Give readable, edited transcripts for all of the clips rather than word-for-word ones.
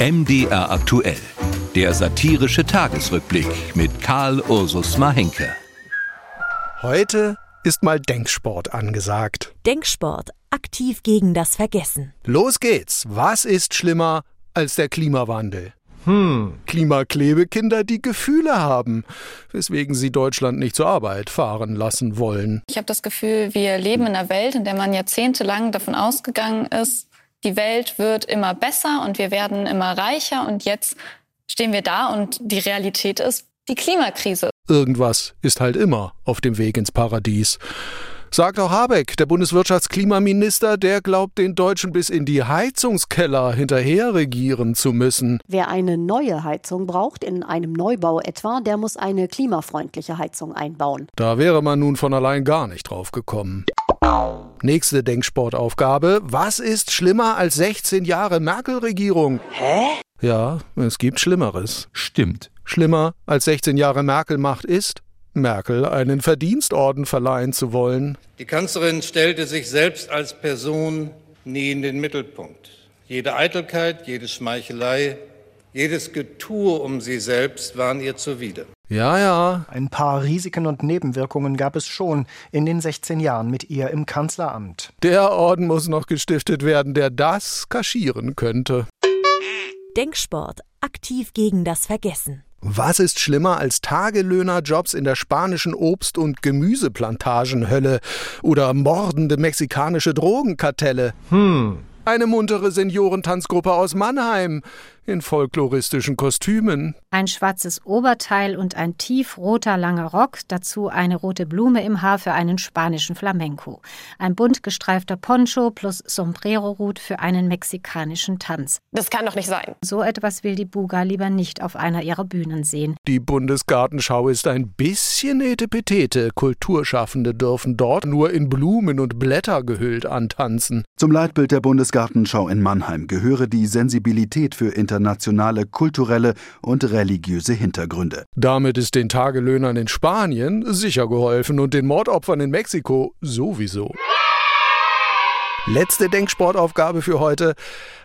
MDR aktuell, der satirische Tagesrückblick mit Karl-Ursus Marhenke. Heute ist mal Denksport angesagt. Denksport, aktiv gegen das Vergessen. Los geht's. Was ist schlimmer als der Klimawandel? Klimaklebekinder, die Gefühle haben, weswegen sie Deutschland nicht zur Arbeit fahren lassen wollen. Ich habe das Gefühl, wir leben in einer Welt, in der man jahrzehntelang davon ausgegangen ist, die Welt wird immer besser und wir werden immer reicher. Und jetzt stehen wir da und die Realität ist die Klimakrise. Irgendwas ist halt immer auf dem Weg ins Paradies. Sagt auch Habeck, der Bundeswirtschaftsklimaminister, der glaubt, den Deutschen bis in die Heizungskeller hinterher regieren zu müssen. Wer eine neue Heizung braucht, in einem Neubau etwa, der muss eine klimafreundliche Heizung einbauen. Da wäre man nun von allein gar nicht drauf gekommen. Nächste Denksportaufgabe. Was ist schlimmer als 16 Jahre Merkel-Regierung? Hä? Ja, es gibt Schlimmeres. Stimmt. Schlimmer als 16 Jahre Merkel-Macht ist, Merkel einen Verdienstorden verleihen zu wollen. Die Kanzlerin stellte sich selbst als Person nie in den Mittelpunkt. Jede Eitelkeit, jede Schmeichelei, jedes Getue um sie selbst waren ihr zuwider. Ja. Ein paar Risiken und Nebenwirkungen gab es schon in den 16 Jahren mit ihr im Kanzleramt. Der Orden muss noch gestiftet werden, der das kaschieren könnte. Denksport, aktiv gegen das Vergessen. Was ist schlimmer als Tagelöhnerjobs in der spanischen Obst- und Gemüseplantagenhölle oder mordende mexikanische Drogenkartelle? Eine muntere Seniorentanzgruppe aus Mannheim in folkloristischen Kostümen. Ein schwarzes Oberteil und ein tiefroter langer Rock, dazu eine rote Blume im Haar für einen spanischen Flamenco. Ein bunt gestreifter Poncho plus Sombrero-Hut für einen mexikanischen Tanz. Das kann doch nicht sein. So etwas will die Buga lieber nicht auf einer ihrer Bühnen sehen. Die Bundesgartenschau ist ein bisschen etepetete. Kulturschaffende dürfen dort nur in Blumen und Blätter gehüllt antanzen. Zum Leitbild der Bundesgartenschau in Mannheim gehöre die Sensibilität für internationale, kulturelle und religiöse Hintergründe. Damit ist den Tagelöhnern in Spanien sicher geholfen und den Mordopfern in Mexiko sowieso. Letzte Denksportaufgabe für heute.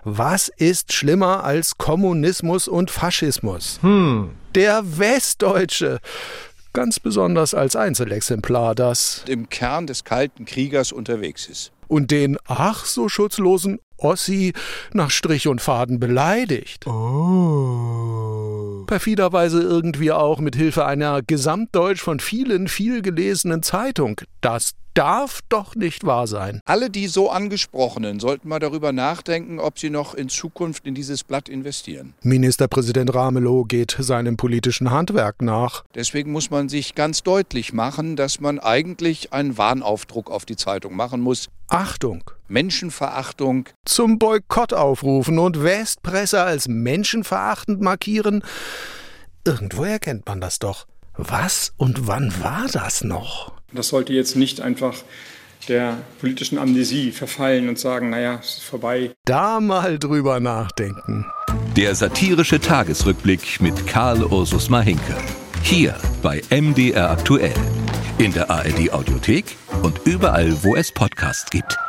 Was ist schlimmer als Kommunismus und Faschismus? Der Westdeutsche. Ganz besonders als Einzelexemplar, das im Kern des kalten Kriegers unterwegs ist. Und den ach so schutzlosen Ossi nach Strich und Faden beleidigt. Oh. Perfiderweise irgendwie auch mit Hilfe einer gesamtdeutsch von vielen vielgelesenen Zeitung. Das darf doch nicht wahr sein. Alle die so Angesprochenen sollten mal darüber nachdenken, ob sie noch in Zukunft in dieses Blatt investieren. Ministerpräsident Ramelow geht seinem politischen Handwerk nach. Deswegen muss man sich ganz deutlich machen, dass man eigentlich einen Warnaufdruck auf die Zeitung machen muss. Achtung! Menschenverachtung. Zum Boykott aufrufen und Westpresse als menschenverachtend markieren. Irgendwo erkennt man das doch. Was und wann war das noch? Das sollte jetzt nicht einfach der politischen Amnesie verfallen und sagen, naja, es ist vorbei. Da mal drüber nachdenken. Der satirische Tagesrückblick mit Karl-Ursus Marhenke. Hier bei MDR aktuell. In der ARD Audiothek und überall, wo es Podcasts gibt.